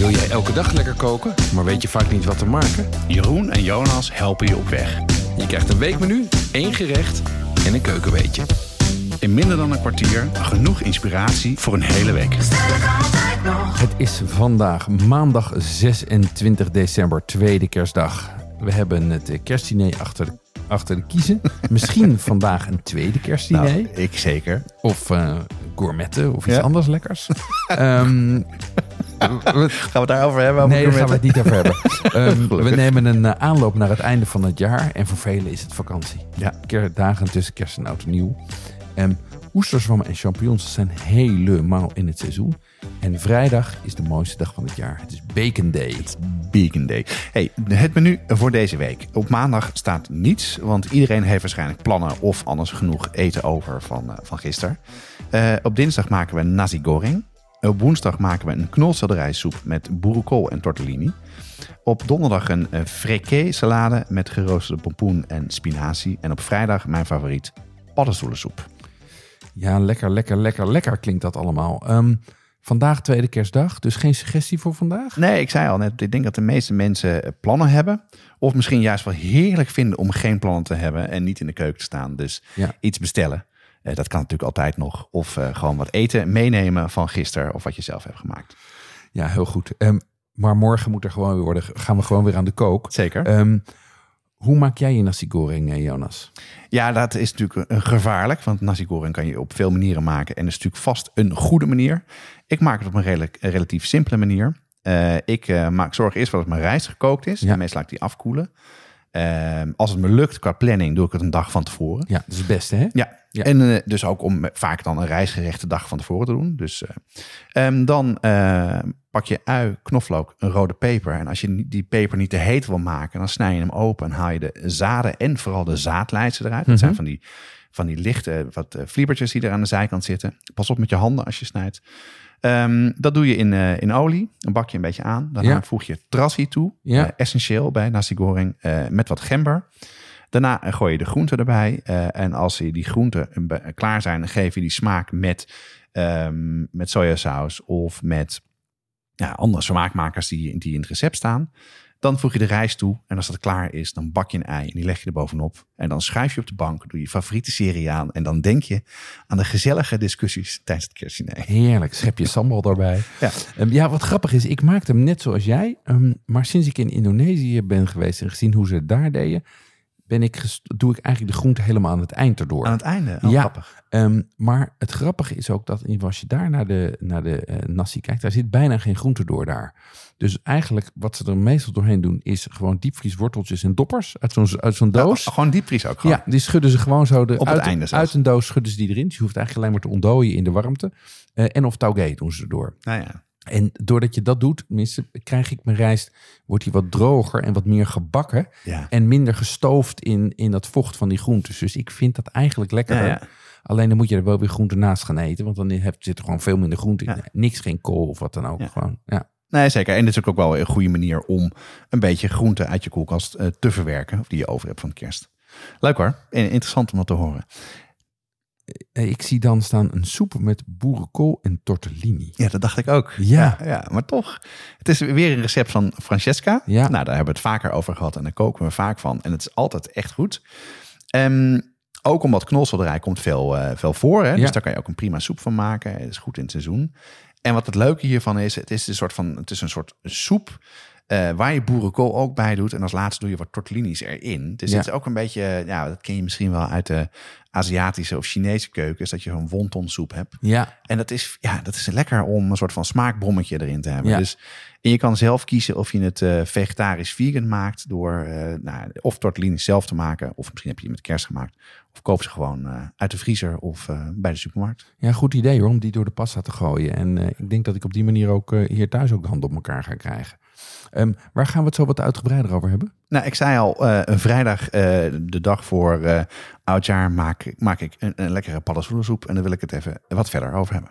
Wil jij elke dag lekker koken, maar weet je vaak niet wat te maken? Jeroen en Jonas helpen je op weg. Je krijgt een weekmenu, 1 gerecht en een keukenweetje. In minder dan een kwartier genoeg inspiratie voor een hele week. Het is vandaag maandag 26 december, tweede kerstdag. We hebben het kerstdiner achter de kiezen. Misschien vandaag een tweede kerstdiner. Nou, ik zeker. Of gourmetten of iets anders lekkers. Gaan we het daarover hebben? Nee, daar gaan we het niet over hebben. We nemen een aanloop naar het einde van het jaar. En voor velen is het vakantie. Ja. Dagen tussen kerst en oud en nieuw. Oesterzwammen en champignons zijn helemaal in het seizoen. En vrijdag is de mooiste dag van het jaar. Het is Bacon Day. Het is Bacon Day. Hey, het menu voor deze week. Op maandag staat niets, want iedereen heeft waarschijnlijk plannen of anders genoeg eten over van gisteren. Op dinsdag maken we nasi goreng. Op woensdag maken we een knolselderijsoep met boerekool en tortellini. Op donderdag een friquet salade met geroosterde pompoen en spinazie. En op vrijdag mijn favoriet, paddenstoelensoep. Ja, lekker, lekker, lekker, lekker klinkt dat allemaal. Vandaag tweede kerstdag, dus geen suggestie voor vandaag? Nee, ik zei al net, ik denk dat de meeste mensen plannen hebben. Of misschien juist wel heerlijk vinden om geen plannen te hebben en niet in de keuken te staan. Dus iets bestellen. Dat kan natuurlijk altijd nog. Of gewoon wat eten meenemen van gisteren of wat je zelf hebt gemaakt. Ja, heel goed. Maar morgen moet er gewoon weer worden. Gaan we gewoon weer aan de kook. Zeker. Hoe maak jij je nasi goreng, Jonas? Ja, dat is natuurlijk gevaarlijk. Want nasi goreng kan je op veel manieren maken. En dat is natuurlijk vast een goede manier. Ik maak het op een relatief simpele manier. Ik zorg eerst dat mijn rijst gekookt is. Ja. En meestal laat ik die afkoelen. Als het me lukt qua planning, doe ik het een dag van tevoren. Ja, dat is het beste, hè? Ja. Ja. En dus ook om vaak dan een rijstgerecht de dag van tevoren te doen. Dus dan pak je ui, knoflook, een rode peper. En als je die peper niet te heet wil maken, dan snij je hem open en haal je de zaden en vooral de zaadlijsten eruit. Mm-hmm. Dat zijn van die lichte wat vliebertjes die er aan de zijkant zitten. Pas op met je handen als je snijdt. Dat doe je in olie. Dan bak je een beetje aan. Daarna voeg je terrassie toe. Ja. Essentieel bij nasi goreng. Met wat gember. Daarna gooi je de groenten erbij. En als je die groenten klaar zijn, dan geef je die smaak met sojasaus of met andere smaakmakers die in het recept staan. Dan voeg je de rijst toe. En als dat klaar is, dan bak je een ei en die leg je er bovenop. En dan schuif je op de bank, doe je favoriete serie aan. En dan denk je aan de gezellige discussies tijdens het kerstdiner. Heerlijk, schep je sambal daarbij. Ja. Wat grappig is, ik maakte hem net zoals jij. Maar sinds ik in Indonesië ben geweest en gezien hoe ze het daar deden, doe ik eigenlijk de groente helemaal aan het eind erdoor. Aan het einde? Oh, ja. Grappig. Maar het grappige is ook dat als je daar naar de nasi kijkt, daar zit bijna geen groente door daar. Dus eigenlijk wat ze er meestal doorheen doen, is gewoon diepvriesworteltjes en doppers uit zo'n doos. Ja, gewoon diepvries ook gewoon. Ja, die schudden ze gewoon zo uit een doos schudden ze die erin. Dus je hoeft eigenlijk alleen maar te ontdooien in de warmte. En of taugé doen ze erdoor. Nou ja. En doordat je dat doet, tenminste, krijg ik mijn rijst, wordt die wat droger en wat meer gebakken. Ja. En minder gestoofd in dat vocht van die groentes. Dus ik vind dat eigenlijk lekkerder. Ja. Alleen dan moet je er wel weer groenten naast gaan eten. Want dan zit er gewoon veel minder groente in. Ja. Niks, geen kool of wat dan ook. Ja. Gewoon, ja. Nee, zeker. En dit is ook wel een goede manier om een beetje groente uit je koelkast te verwerken. Of die je over hebt van kerst. Leuk hoor. En interessant om dat te horen. Ik zie dan staan een soep met boerenkool en tortellini. Ja, dat dacht ik ook. Ja, maar toch. Het is weer een recept van Francesca. Ja. Nou, daar hebben we het vaker over gehad en daar koken we vaak van. En het is altijd echt goed. Ook omdat knolselderij komt veel voor. Hè? Ja. Dus daar kan je ook een prima soep van maken. Het is goed in het seizoen. En wat het leuke hiervan is, het is een soort soep. Waar je boerenkool ook bij doet. En als laatste doe je wat tortellinis erin. Dus het is ook een beetje, dat ken je misschien wel uit de Aziatische of Chinese keukens, dat je zo'n wontonsoep hebt. Ja. En dat is lekker om een soort van smaakbommetje erin te hebben. Ja. Dus, en je kan zelf kiezen of je het vegetarisch vegan maakt door of tortellinis zelf te maken. Of misschien heb je het met kerst gemaakt. Of koop ze gewoon uit de vriezer of bij de supermarkt. Ja, goed idee hoor, om die door de pasta te gooien. En ik denk dat ik op die manier ook hier thuis ook de hand op elkaar ga krijgen. Waar gaan we het zo wat uitgebreider over hebben? Nou, ik zei al, vrijdag, de dag voor oudjaar, maak ik een lekkere paddenstoelensoep. En daar wil ik het even wat verder over hebben.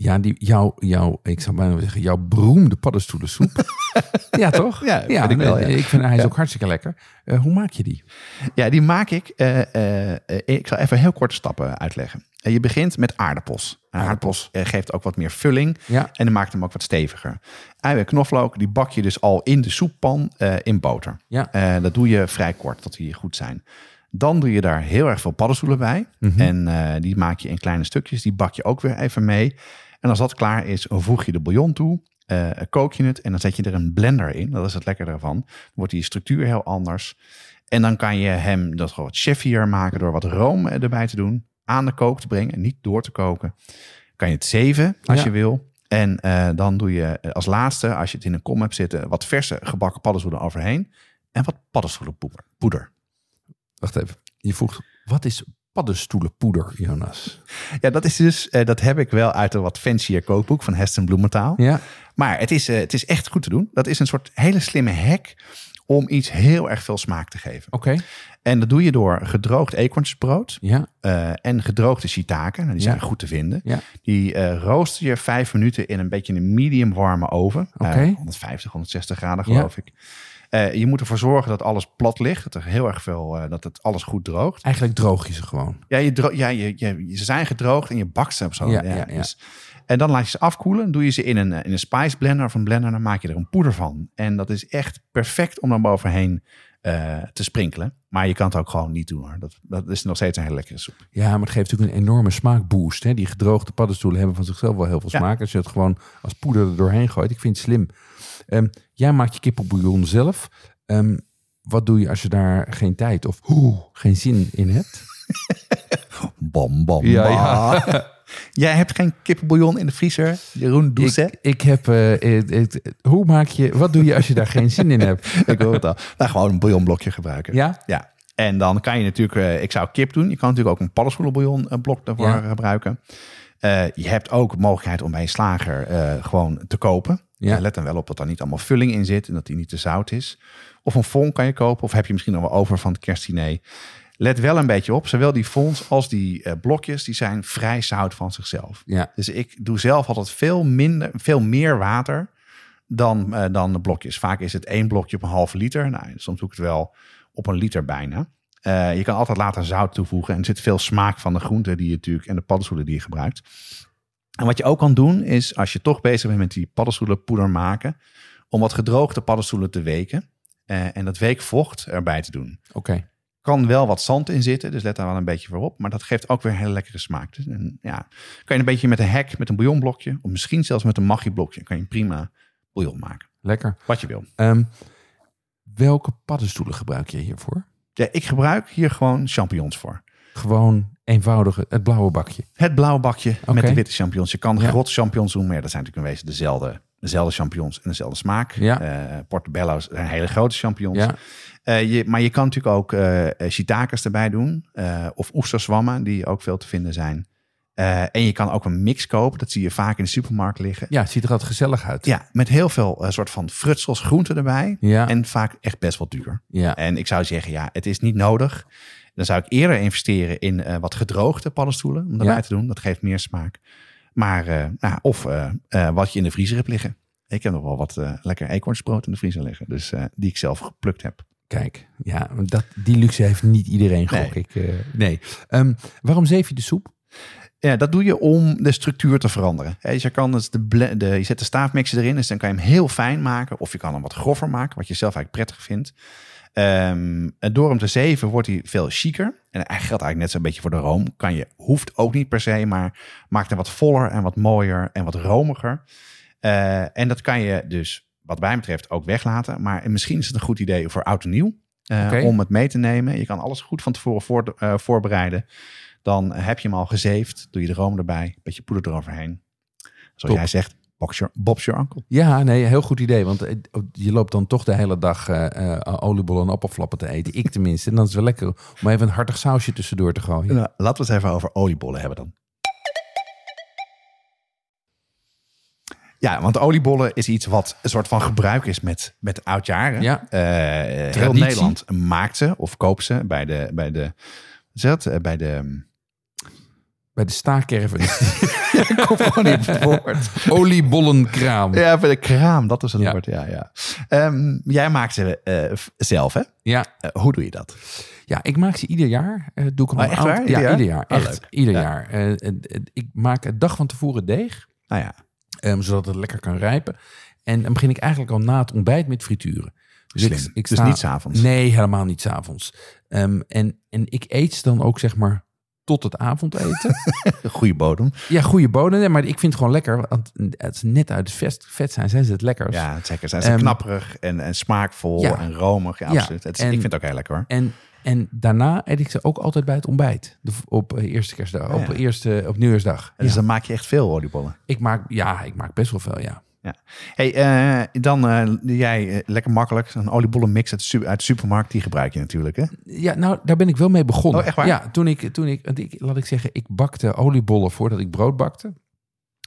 Ja, ik zou bijna zeggen, jouw beroemde paddenstoelensoep. Ja, toch? Ja, vind ik wel. Ja. Ik vind hij is ook hartstikke lekker. Hoe maak je die? Ja, die maak ik. Ik zal even heel kort stappen uitleggen. Je begint met aardappels. Aardappels geeft ook wat meer vulling. Ja. En dan maakt hem ook wat steviger. Uien en knoflook, die bak je dus al in de soeppan in boter. Ja. Dat doe je vrij kort, tot die goed zijn. Dan doe je daar heel erg veel paddenstoelen bij. Mm-hmm. En die maak je in kleine stukjes. Die bak je ook weer even mee. En als dat klaar is, voeg je de bouillon toe. Kook je het en dan zet je er een blender in. Dat is het lekkere ervan. Dan wordt die structuur heel anders. En dan kan je hem dat wat chefier maken door wat room erbij te doen. Aan de kook te brengen, niet door te koken. Kan je het zeven als je wil. En dan doe je als laatste, als je het in een kom hebt zitten, wat verse gebakken paddenstoelen overheen. En wat paddenstoelenpoeder. Wacht even, je vroeg, wat is paddenstoelenpoeder, Jonas? Ja, dat is dus, dat heb ik wel uit een wat fancier kookboek van Heston Blumenthal. Ja. Maar het is echt goed te doen. Dat is een soort hele slimme hack om iets heel erg veel smaak te geven. Oké. En dat doe je door gedroogd eekhoornsbrood en gedroogde shiitake. Nou, die zijn goed te vinden. Ja. Die rooster je 5 minuten in een beetje een medium warme oven. 150, 160 graden geloof ik. Je moet ervoor zorgen dat alles plat ligt. Dat er heel erg veel, dat het alles goed droogt. Eigenlijk droog je ze gewoon. Ja, ze zijn gedroogd en je bakt ze op zo. Dus, en dan laat je ze afkoelen. Doe je ze in een spice blender of een blender. Dan maak je er een poeder van. En dat is echt perfect om dan bovenheen te sprinkelen. Maar je kan het ook gewoon niet doen hoor. Dat is nog steeds een hele lekkere soep. Ja, maar het geeft natuurlijk een enorme smaakboost. Hè? Die gedroogde paddenstoelen hebben van zichzelf wel heel veel smaak. Als je het gewoon als poeder er doorheen gooit. Ik vind het slim. Jij maakt je kippenbouillon zelf. Wat doe je als je daar geen tijd of geen zin in hebt? Bam, bam, ja. Jij hebt geen kippenbouillon in de vriezer, Jeroen Doucet? Ik heb... hoe maak je... Wat doe je als je daar geen zin in hebt? Ik wil het al. Nou, gewoon een bouillonblokje gebruiken. Ja? Ja. En dan kan je natuurlijk... ik zou kip doen. Je kan natuurlijk ook een paddenstoelenbouillonblok daarvoor gebruiken. Je hebt ook mogelijkheid om bij een slager gewoon te kopen. Ja. Let dan wel op dat er niet allemaal vulling in zit en dat die niet te zout is. Of een fond kan je kopen. Of heb je misschien nog wel over van het kerstdiner. Let wel een beetje op. Zowel die fonds als die blokjes, die zijn vrij zout van zichzelf. Ja. Dus ik doe zelf altijd veel meer water dan de blokjes. Vaak is het 1 blokje op een halve liter. Nou, soms doe ik het wel op 1 liter bijna. Je kan altijd later zout toevoegen. En er zit veel smaak van de groenten die je natuurlijk en de paddenstoelen die je gebruikt. En wat je ook kan doen is, als je toch bezig bent met die paddenstoelenpoeder maken, om wat gedroogde paddenstoelen te weken. En dat weekvocht erbij te doen. Oké. Kan wel wat zand in zitten, dus let daar wel een beetje voor op. Maar dat geeft ook weer een hele lekkere smaak. Dus kan je een beetje met een hek, met een bouillonblokje, of misschien zelfs met een maggi-blokje, kan je prima bouillon maken. Lekker. Wat je wil. Welke paddenstoelen gebruik je hiervoor? Ja, ik gebruik hier gewoon champignons voor. Gewoon eenvoudige, het blauwe bakje? Het blauwe bakje met de witte champignons. Je kan grote champignons doen, maar dat zijn natuurlijk in wezen dezelfde champignons en dezelfde smaak. Ja. Portobello's zijn hele grote champignons. Ja. Maar je kan natuurlijk ook shiitakes erbij doen. Of oesterzwammen, die ook veel te vinden zijn. En je kan ook een mix kopen. Dat zie je vaak in de supermarkt liggen. Ja, het ziet er altijd gezellig uit. Ja, met heel veel soort van frutsels, groenten erbij. Ja. En vaak echt best wel duur. Ja. En ik zou zeggen, het is niet nodig. Dan zou ik eerder investeren in wat gedroogde paddenstoelen. Om erbij te doen, dat geeft meer smaak. Maar wat je in de vriezer hebt liggen. Ik heb nog wel wat lekker eekhoornsbrood in de vriezer liggen. Dus die ik zelf geplukt heb. Kijk, die luxe heeft niet iedereen, gok ik. Nee. Waarom zeef je de soep? Ja, dat doe je om de structuur te veranderen. Je zet de staafmixer erin, dus dan kan je hem heel fijn maken. Of je kan hem wat grover maken, wat je zelf eigenlijk prettig vindt. Door hem te zeven wordt hij veel chiquer. En eigenlijk geldt eigenlijk net zo'n beetje voor de room. Hoeft ook niet per se, maar maakt hem wat voller en wat mooier en wat romiger. En dat kan je dus, wat mij betreft, ook weglaten. Maar misschien is het een goed idee voor oud en nieuw om het mee te nemen. Je kan alles goed van tevoren voorbereiden. Dan heb je hem al gezeefd. Doe je de room erbij. Een beetje poeder eroverheen. Zoals jij zegt, Bob's your uncle. Ja, nee, heel goed idee. Want je loopt dan toch de hele dag oliebollen en appelflappen te eten. Ik tenminste. En dan is het wel lekker om even een hartig sausje tussendoor te gooien. Nou, laten we het even over oliebollen hebben dan. Ja, want oliebollen is iets wat een soort van gebruik is met oudjaren. Ja. Heel Nederland maakt ze of koopt ze bij de staakerven. Ik kom gewoon niet op het woord. Oliebollenkraam. Ja, bij de kraam, dat is het woord. Ja. Jij maakt ze zelf, hè? Ja. Hoe doe je dat? Ja, ik maak ze ieder jaar. Doe ik echt waar? Ieder jaar. Echt. Ieder jaar. Ik maak het dag van tevoren deeg. Nou ja. Zodat het lekker kan rijpen. En dan begin ik eigenlijk al na het ontbijt met frituren. Dus, ik sta niet 's avonds? Nee, helemaal niet 's avonds. En ik eet ze dan ook, zeg maar, tot het avondeten. Goeie bodem. Ja, goeie bodem. Nee, maar ik vind het gewoon lekker. Want het is net uit het vet zijn ze het lekkers. Ja, zeker. Zijn ze knapperig en smaakvol en romig. Ja, absoluut. Ja, ik vind het ook heel lekker hoor. En daarna eet ik ze ook altijd bij het ontbijt. Op eerste kerstdag, op nieuwjaarsdag. Dus dan maak je echt veel oliebollen? Ik maak best wel veel, ja. Hey, jij lekker makkelijk een oliebollenmix uit de supermarkt, die gebruik je natuurlijk, hè? Ja, nou, daar ben ik wel mee begonnen. Oh, echt waar? Ja, laat ik zeggen, ik bakte oliebollen voordat ik brood bakte.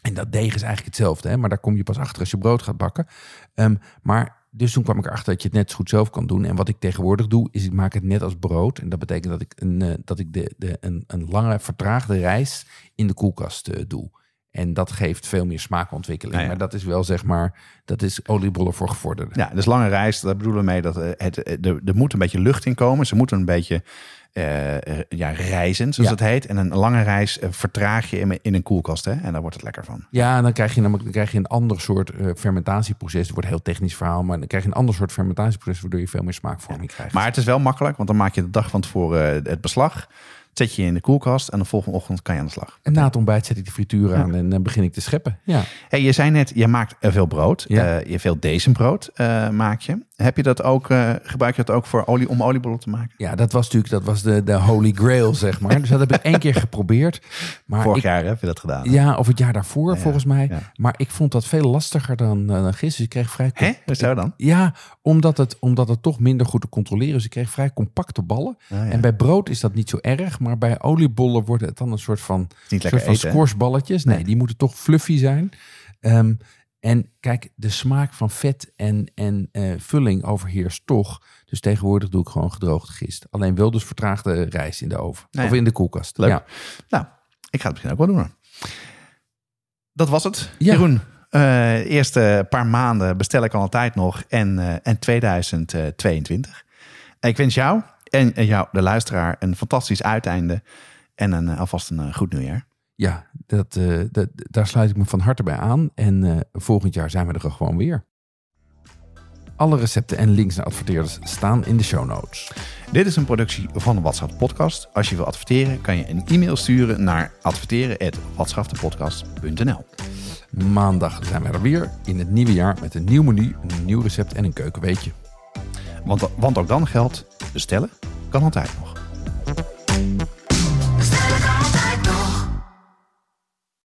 En dat deeg is eigenlijk hetzelfde, hè? Maar daar kom je pas achter als je brood gaat bakken. Dus toen kwam ik erachter dat je het net zo goed zelf kan doen. En wat ik tegenwoordig doe, is ik maak het net als brood. En dat betekent dat ik een lange vertraagde rijst in de koelkast doe. En dat geeft veel meer smaakontwikkeling. Ja. Maar dat is wel, zeg maar, dat is oliebollen voor gevorderden. Ja, dus lange rijst, daar bedoelen we mee dat er moet een beetje lucht in komen. Ze moeten een beetje rijzen, zoals dat heet. En een lange rijst vertraag je in een koelkast, hè? En daar wordt het lekker van. Ja, en dan krijg je een ander soort fermentatieproces. Het wordt een heel technisch verhaal, maar dan krijg je een ander soort fermentatieproces, waardoor je veel meer smaakvorming krijgt. Maar het is wel makkelijk, want dan maak je de dag van tevoren het beslag. Zet je in de koelkast en de volgende ochtend kan je aan de slag. En na het ontbijt zet ik de frituur aan en dan begin ik te scheppen. Ja. Hey, je zei net, je maakt veel brood. Ja. Veel dezenbrood maak je. Heb je dat ook, gebruik je dat ook voor om oliebollen te maken? Ja, dat was de holy grail, zeg maar. Dus dat heb ik 1 keer geprobeerd. Maar Vorig jaar heb je dat gedaan. Ja, of het jaar daarvoor volgens mij. Ja. Maar ik vond dat veel lastiger dan gisteren. Dus ik kreeg vrij... Hoe zou dan? Ja, omdat het toch minder goed te controleren is. Ik kreeg vrij compacte ballen. Ah, ja. En bij brood is dat niet zo erg. Maar bij oliebollen worden het dan een soort van scoresballetjes. Nee, die moeten toch fluffy zijn. En kijk, de smaak van vet en vulling overheerst toch. Dus tegenwoordig doe ik gewoon gedroogde gist. Alleen wel dus vertraagde rijst in de oven. Nou ja. Of in de koelkast. Leuk. Ja. Nou, ik ga het misschien ook wel doen. Dat was het, ja. Jeroen. De eerste paar maanden bestel ik altijd nog. En 2022. Ik wens jou en jou, de luisteraar, een fantastisch uiteinde. En alvast een goed nieuwjaar. Ja, daar sluit ik me van harte bij aan. En volgend jaar zijn we er gewoon weer. Alle recepten en links naar adverteerders staan in de show notes. Dit is een productie van de Wat Schaft de Podcast. Als je wil adverteren, kan je een e-mail sturen naar adverteren@watschaftdepodcast.nl. Maandag zijn we er weer in het nieuwe jaar met een nieuw menu, een nieuw recept en een keukenweetje. Want ook dan geldt, bestellen kan altijd nog.